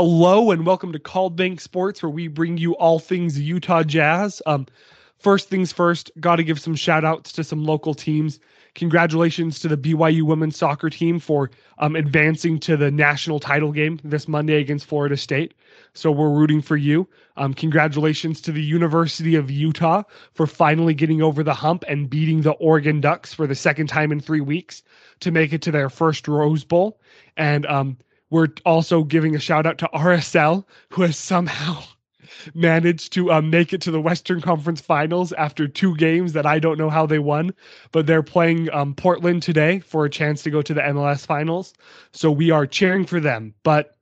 Hello and welcome to Caldwell Sports, where we bring you all things Utah Jazz. First things first, got to give some shout outs to some local teams. Congratulations to the BYU women's soccer team for advancing to the national title game this Monday against Florida State. So we're rooting for you. Congratulations to the University of Utah for finally getting over the hump and beating the Oregon Ducks for the second time in 3 weeks to make it to their first Rose Bowl. And we're also giving a shout out to RSL, who has somehow managed to make it to the Western Conference Finals after two games that I don't know how they won, but they're playing Portland today for a chance to go to the MLS Finals. So we are cheering for them. But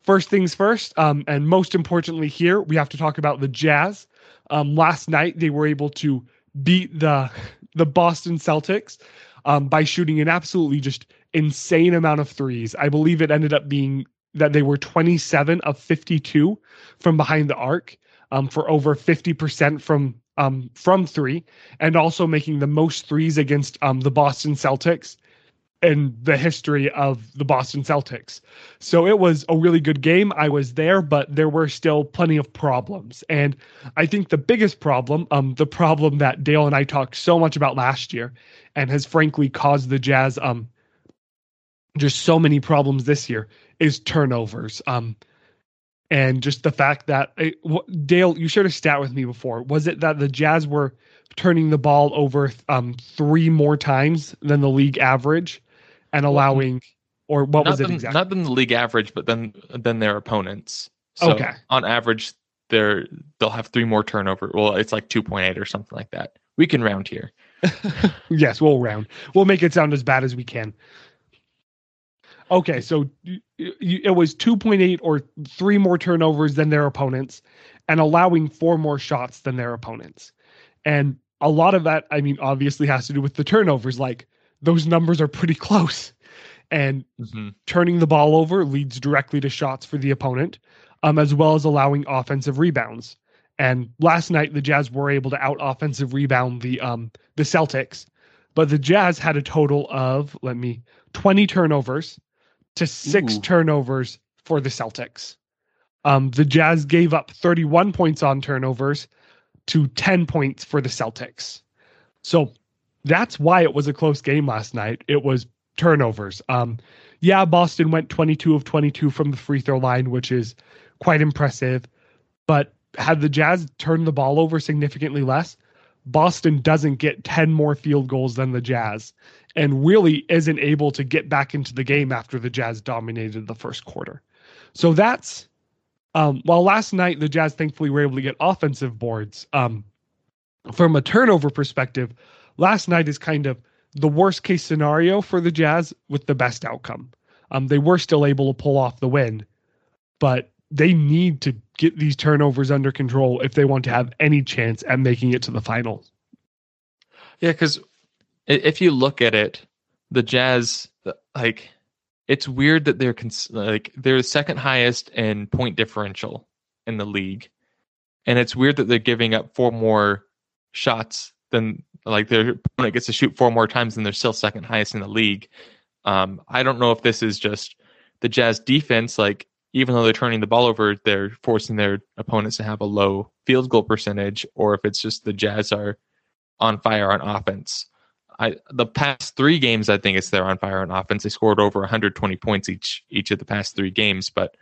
first things first, and most importantly here, we have to talk about the Jazz. Last night, they were able to beat the Boston Celtics by shooting an absolutely just insane amount of threes. I believe it ended up being that they were 27 of 52 from behind the arc, for over 50% from three, and also making the most threes against the Boston Celtics in the history of the Boston Celtics. So it was a really good game. I was there, but there were still plenty of problems. And I think the biggest problem, the problem that Dale and I talked so much about last year and has frankly caused the Jazz just so many problems this year, is turnovers. And just the fact that Dale, you shared a stat with me before. Was it that the Jazz were turning the ball over three more times than the league average and allowing, or what was it exactly? Not than the league average, but than their opponents. So okay, on average, they'll have three more turnovers. Well, it's like 2.8 or something like that. We can round here. Yes, we'll round. We'll make it sound as bad as we can. Okay, so it was 2.8 or three more turnovers than their opponents and allowing four more shots than their opponents. And a lot of that, I mean, obviously has to do with the turnovers. Like, those numbers are pretty close. And turning the ball over leads directly to shots for the opponent, as well as allowing offensive rebounds. And last night, the Jazz were able to out-offensive rebound the Celtics. But the Jazz had a total of, 20 turnovers to six turnovers for the Celtics. The Jazz gave up 31 points on turnovers to 10 points for the Celtics. So that's why it was a close game last night. It was turnovers. Boston went 22 of 22 from the free throw line, which is quite impressive. But had the Jazz turned the ball over significantly less, Boston doesn't get 10 more field goals than the Jazz and really isn't able to get back into the game after the Jazz dominated the first quarter. So that's, while last night the Jazz thankfully were able to get offensive boards, from a turnover perspective, last night is kind of the worst case scenario for the Jazz with the best outcome. They were still able to pull off the win, but they need to get these turnovers under control if they want to have any chance at making it to the finals. Yeah, because if you look at it, the Jazz, like, it's weird that they're the second highest in point differential in the league, and it's weird that they're giving up four more shots than, like, their opponent gets to shoot four more times, and they're still second highest in the league. I don't know if this is just the Jazz defense, like, even though they're turning the ball over, they're forcing their opponents to have a low field goal percentage, or if it's just the Jazz are on fire on offense. The past three games, I think it's they're on fire on offense. They scored over 120 points each of the past three games, but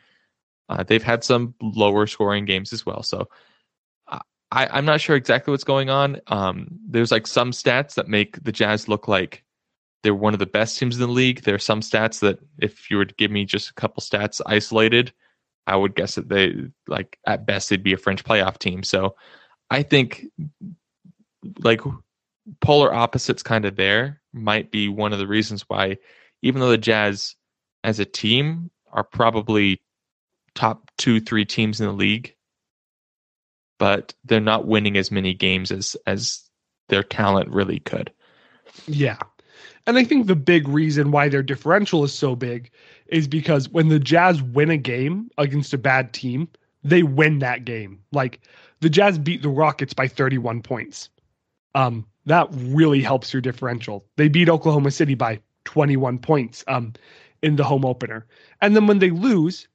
they've had some lower scoring games as well. So I'm not sure exactly what's going on. There's like some stats that make the Jazz look like they're one of the best teams in the league. There are some stats that, if you were to give me just a couple stats isolated, I would guess that they, like, at best, they'd be a French playoff team. So I think, like, polar opposites kind of there might be one of the reasons why, even though the Jazz as a team are probably top 2-3 teams in the league, but they're not winning as many games as their talent really could. Yeah. And I think the big reason why their differential is so big is because when the Jazz win a game against a bad team, they win that game. Like, the Jazz beat the Rockets by 31 points. That really helps your differential. They beat Oklahoma City by 21 points in the home opener. And then when they lose,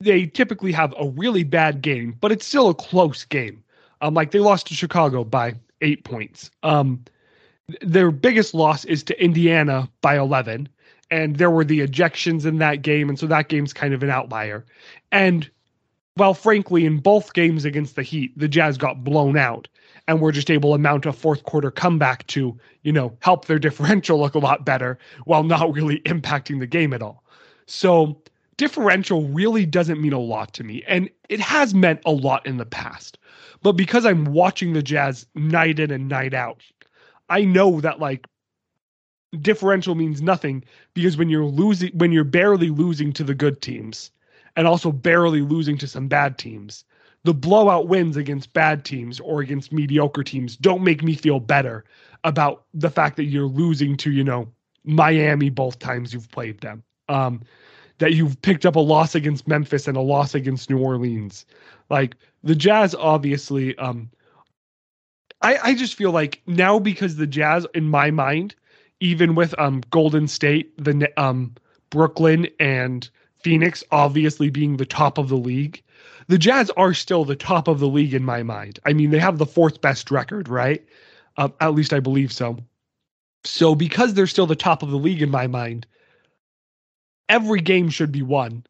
they typically have a really bad game, but it's still a close game. Like they lost to Chicago by 8 points. Their biggest loss is to Indiana by 11, and there were the ejections in that game, and so that game's kind of an outlier. And well, frankly, in both games against the Heat, the Jazz got blown out and were just able to mount a fourth quarter comeback to, you know, help their differential look a lot better while not really impacting the game at all. So differential really doesn't mean a lot to me, and it has meant a lot in the past. But because I'm watching the Jazz night in and night out, I know that like differential means nothing, because when you're barely losing to the good teams and also barely losing to some bad teams, the blowout wins against bad teams or against mediocre teams don't make me feel better about the fact that you're losing to, you know, Miami both times you've played them, that you've picked up a loss against Memphis and a loss against New Orleans. Like the Jazz, obviously, I just feel like now, because the Jazz in my mind, even with Golden State, the Brooklyn and Phoenix obviously being the top of the league, the Jazz are still the top of the league in my mind. I mean, they have the fourth best record, right? At least I believe so. So because they're still the top of the league in my mind, every game should be won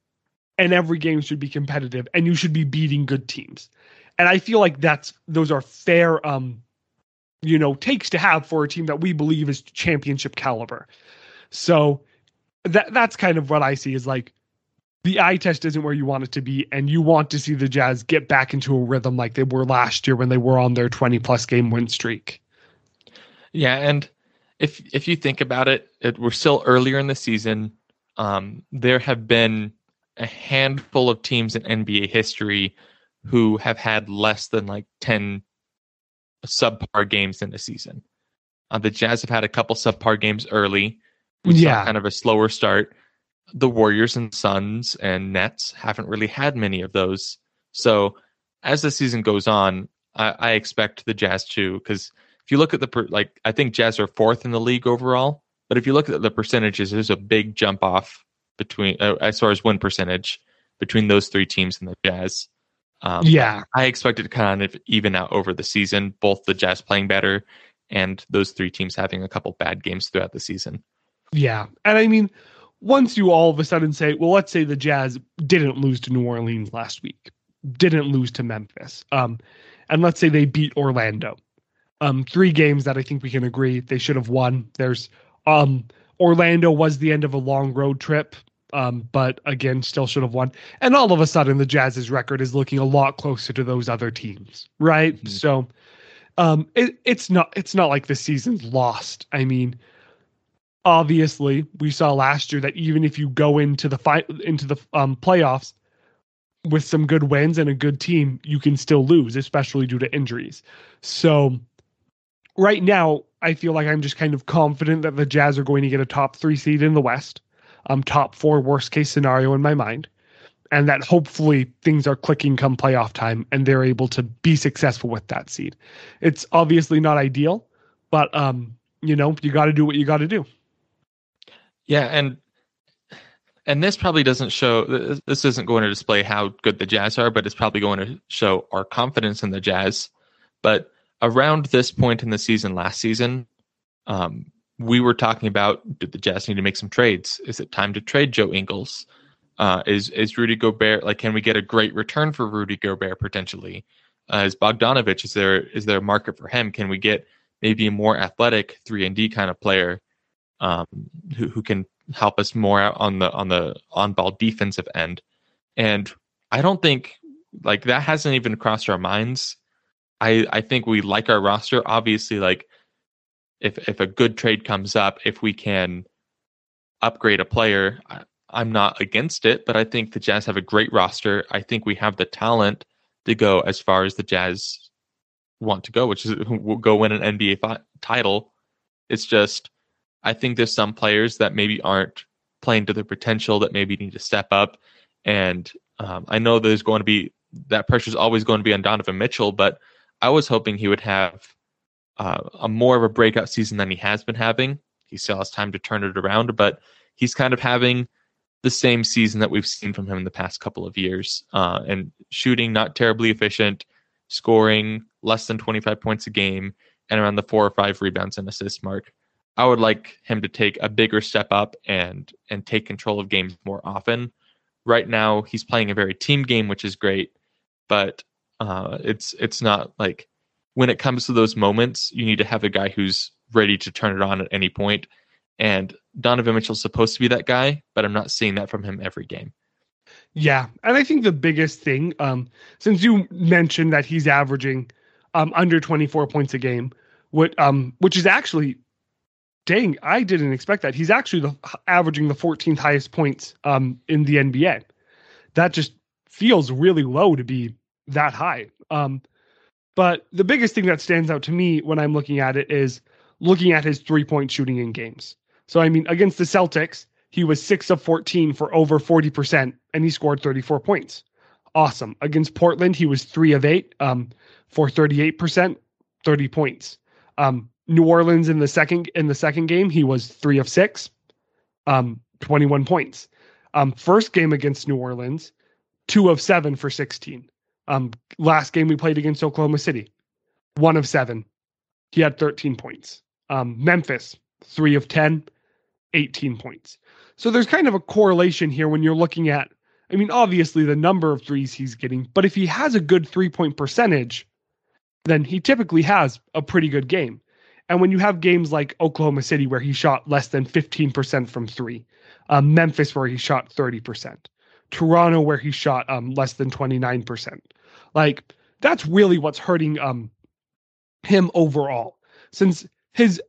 and every game should be competitive and you should be beating good teams. And I feel like those are fair, you know, takes to have for a team that we believe is championship caliber. So that's kind of what I see is like the eye test isn't where you want it to be, and you want to see the Jazz get back into a rhythm like they were last year when they were on their 20-plus game win streak. Yeah, and if you think about it, we're still earlier in the season. There have been a handful of teams in NBA history who have had less than like 10 subpar games in the season. The Jazz have had a couple subpar games early. We saw kind of a slower start. The Warriors and Suns and Nets haven't really had many of those. So as the season goes on, I expect the Jazz to, because if you look at I think Jazz are fourth in the league overall, but if you look at the percentages, there's a big jump off between as far as win percentage between those three teams and the Jazz. I expect it to kind of even out over the season, both the Jazz playing better and those three teams having a couple bad games throughout the season. Yeah. And I mean, once you all of a sudden say, well, let's say the Jazz didn't lose to New Orleans last week, didn't lose to Memphis, and let's say they beat Orlando. Three games that I think we can agree they should have won. There's Orlando was the end of a long road trip. But again, still should have won. And all of a sudden, the Jazz's record is looking a lot closer to those other teams, right? Mm-hmm. So it's not like the season's lost. I mean, obviously, we saw last year that even if you go into the playoffs with some good wins and a good team, you can still lose, especially due to injuries. So right now, I feel like I'm just kind of confident that the Jazz are going to get a top 3 seed in the West. Top 4 worst case scenario in my mind, and that hopefully things are clicking come playoff time and they're able to be successful with that seed. It's obviously not ideal, but you know, you got to do what you got to do. Yeah. And this probably doesn't show, this isn't going to display how good the Jazz are, but it's probably going to show our confidence in the Jazz. But around this point in the season, last season, we were talking about, did the Jazz need to make some trades? Is it time to trade Joe Ingles? Is Rudy Gobert, like, can we get a great return for Rudy Gobert potentially? Is Bogdanovich, is there a market for him? Can we get maybe a more athletic 3-and-D kind of player who can help us more out on the on-ball defensive end? And I don't think like that hasn't even crossed our minds. I think we like our roster, obviously. Like, If a good trade comes up, if we can upgrade a player, I'm not against it, but I think the Jazz have a great roster. I think we have the talent to go as far as the Jazz want to go, which is we'll go win an NBA title. It's just, I think there's some players that maybe aren't playing to their potential that maybe need to step up. And I know there's going to be, that pressure's always going to be on Donovan Mitchell, but I was hoping he would have a more of a breakout season than he has been having. He still has time to turn it around, but he's kind of having the same season that we've seen from him in the past couple of years. And shooting, not terribly efficient, scoring less than 25 points a game, and around the 4 or 5 rebounds and assist mark. I would like him to take a bigger step up and take control of games more often. Right now, he's playing a very team game, which is great, but it's not like when it comes to those moments, you need to have a guy who's ready to turn it on at any point. And Donovan Mitchell's supposed to be that guy, but I'm not seeing that from him every game. Yeah, and I think the biggest thing, since you mentioned that he's averaging under 24 points a game, which is actually, dang, I didn't expect that. He's actually averaging the 14th highest points in the NBA. That just feels really low to be that high. But the biggest thing that stands out to me when I'm looking at it is looking at his three-point shooting in games. So, I mean, against the Celtics, he was 6 of 14 for over 40%, and he scored 34 points. Awesome. Against Portland, he was 3 of 8 for 38%, 30 points. New Orleans in the second game, he was 3 of 6, 21 points. First game against New Orleans, 2 of 7 for 16. Last game we played against Oklahoma City, 1 of 7. He had 13 points. Memphis, 3 of 10, 18 points. So there's kind of a correlation here when you're looking at, I mean, obviously the number of threes he's getting, but if he has a good three-point percentage, then he typically has a pretty good game. And when you have games like Oklahoma City, where he shot less than 15% from three, Memphis, where he shot 30%, Toronto, where he shot less than 29%, like that's really what's hurting him overall, since his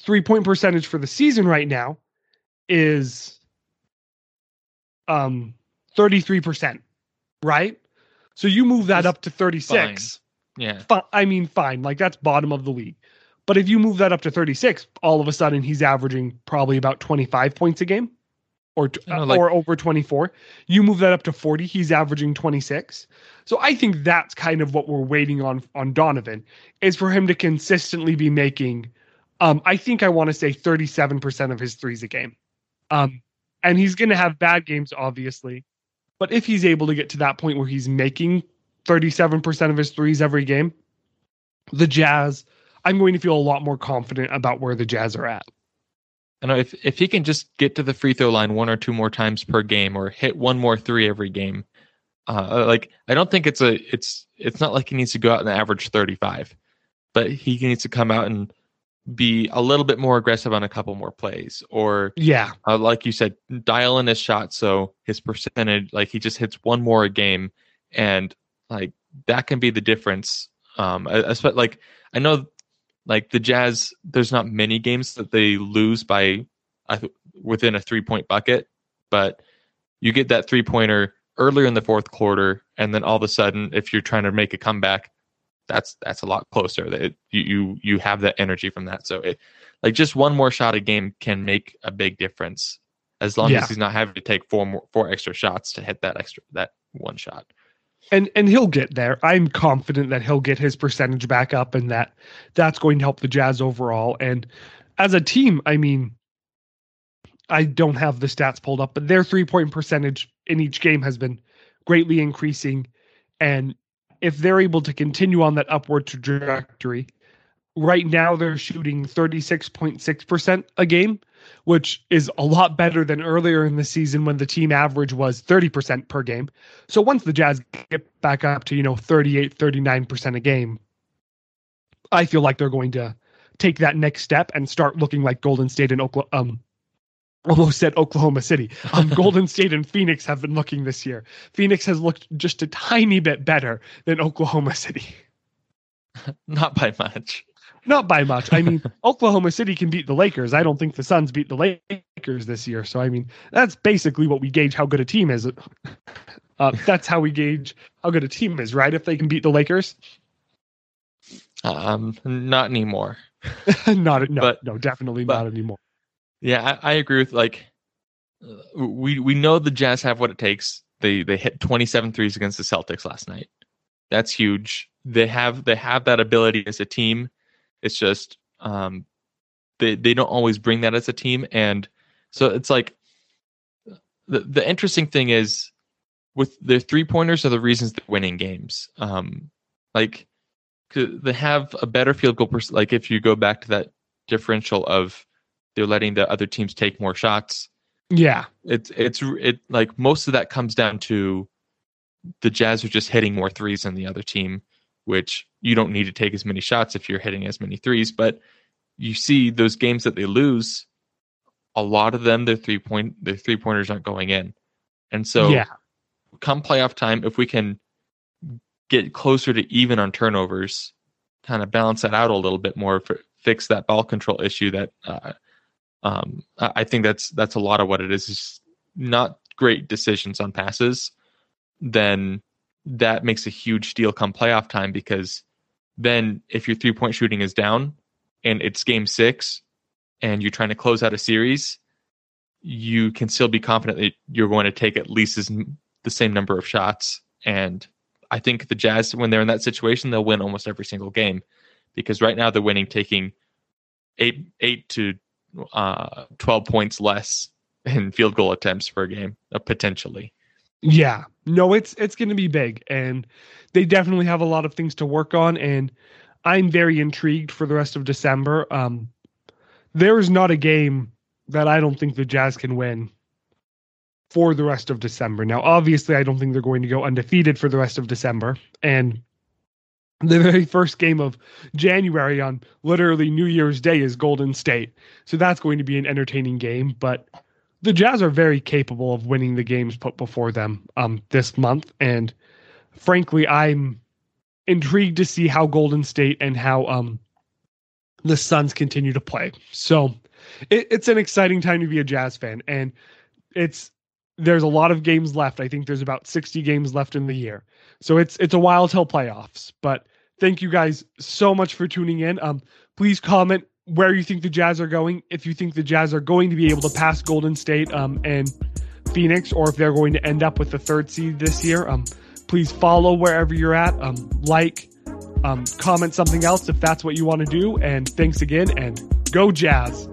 three-point percentage for the season right now is 33%, right? So you move that up to 36. Fine. Yeah. Fine. Like, that's bottom of the league. But if you move that up to 36, all of a sudden he's averaging probably about 25 points a game or over 24. You move that up to 40, he's averaging 26. So I think that's kind of what we're waiting on Donovan, is for him to consistently be making, I think I want to say 37% of his threes a game. And he's going to have bad games, obviously. But if he's able to get to that point where he's making 37% of his threes every game, the Jazz, I'm going to feel a lot more confident about where the Jazz are at. And if he can just get to the free throw line 1 or 2 more times per game, or hit 1 more three every game, I don't think it's not like he needs to go out and average 35, but he needs to come out and be a little bit more aggressive on a couple more plays, or like you said, dial in his shot. So his percentage, like he just hits 1 more a game, and like that can be the difference. I know, like the Jazz, there's not many games that they lose by within a 3-point bucket, but you get that 3-pointer earlier in the fourth quarter, and then all of a sudden, if you're trying to make a comeback, that's a lot closer. That you have that energy from that. So like just 1 more shot a game can make a big difference, as long as he's not having to take 4 extra shots to hit that 1 shot. And he'll get there. I'm confident that he'll get his percentage back up, and that's going to help the Jazz overall. And as a team, I mean, I don't have the stats pulled up, but their three-point percentage in each game has been greatly increasing. And if they're able to continue on that upward trajectory, right now they're shooting 36.6% a game, which is a lot better than earlier in the season when the team average was 30% per game. So once the Jazz get back up to, 38, 39% a game, I feel like they're going to take that next step and start looking like Golden State and Oklahoma. Almost said Oklahoma City. Golden State and Phoenix have been looking this year. Phoenix has looked just a tiny bit better than Oklahoma City. Not by much. Not by much. I mean, Oklahoma City can beat the Lakers. I don't think the Suns beat the Lakers this year. So, I mean, that's basically what we gauge how good a team is. That's how we gauge how good a team is, right? If they can beat the Lakers? Not anymore. Not anymore. Yeah, I agree with, like, we know the Jazz have what it takes. They hit 27 threes against the Celtics last night. That's huge. They have that ability as a team. It's just they don't always bring that as a team. And so it's like the interesting thing is with their three-pointers are the reasons they're winning games. Like they have a better field goal. Like if you go back to that differential of they're letting the other teams take more shots. Yeah. It's like most of that comes down to the Jazz are just hitting more threes than the other team, which you don't need to take as many shots if you're hitting as many threes. But you see those games that they lose, a lot of them, their three-pointers aren't going in. And so come playoff time, if we can get closer to even on turnovers, kind of balance that out a little bit more, fix that ball control issue that I think that's a lot of what it is. It's not great decisions on passes. Then that makes a huge deal come playoff time, because then if your three-point shooting is down and it's Game 6 and you're trying to close out a series, you can still be confident that you're going to take at least the same number of shots. And I think the Jazz, when they're in that situation, they'll win almost every single game, because right now they're winning taking 8 to 12 points less in field goal attempts per game, potentially. Yeah, no, it's going to be big, and they definitely have a lot of things to work on, and I'm very intrigued for the rest of December. There is not a game that I don't think the Jazz can win for the rest of December. Now, obviously, I don't think they're going to go undefeated for the rest of December, and the very first game of January on literally New Year's Day is Golden State, so that's going to be an entertaining game, but the Jazz are very capable of winning the games put before them this month. And frankly, I'm intrigued to see how Golden State and how the Suns continue to play. So it's an exciting time to be a Jazz fan. And there's a lot of games left. I think there's about 60 games left in the year. So it's a while till playoffs. But thank you guys so much for tuning in. Please comment where you think the Jazz are going, if you think the Jazz are going to be able to pass Golden State and Phoenix, or if they're going to end up with the third seed this year. Please follow wherever you're at. Comment something else if that's what you want to do. And thanks again, and go Jazz.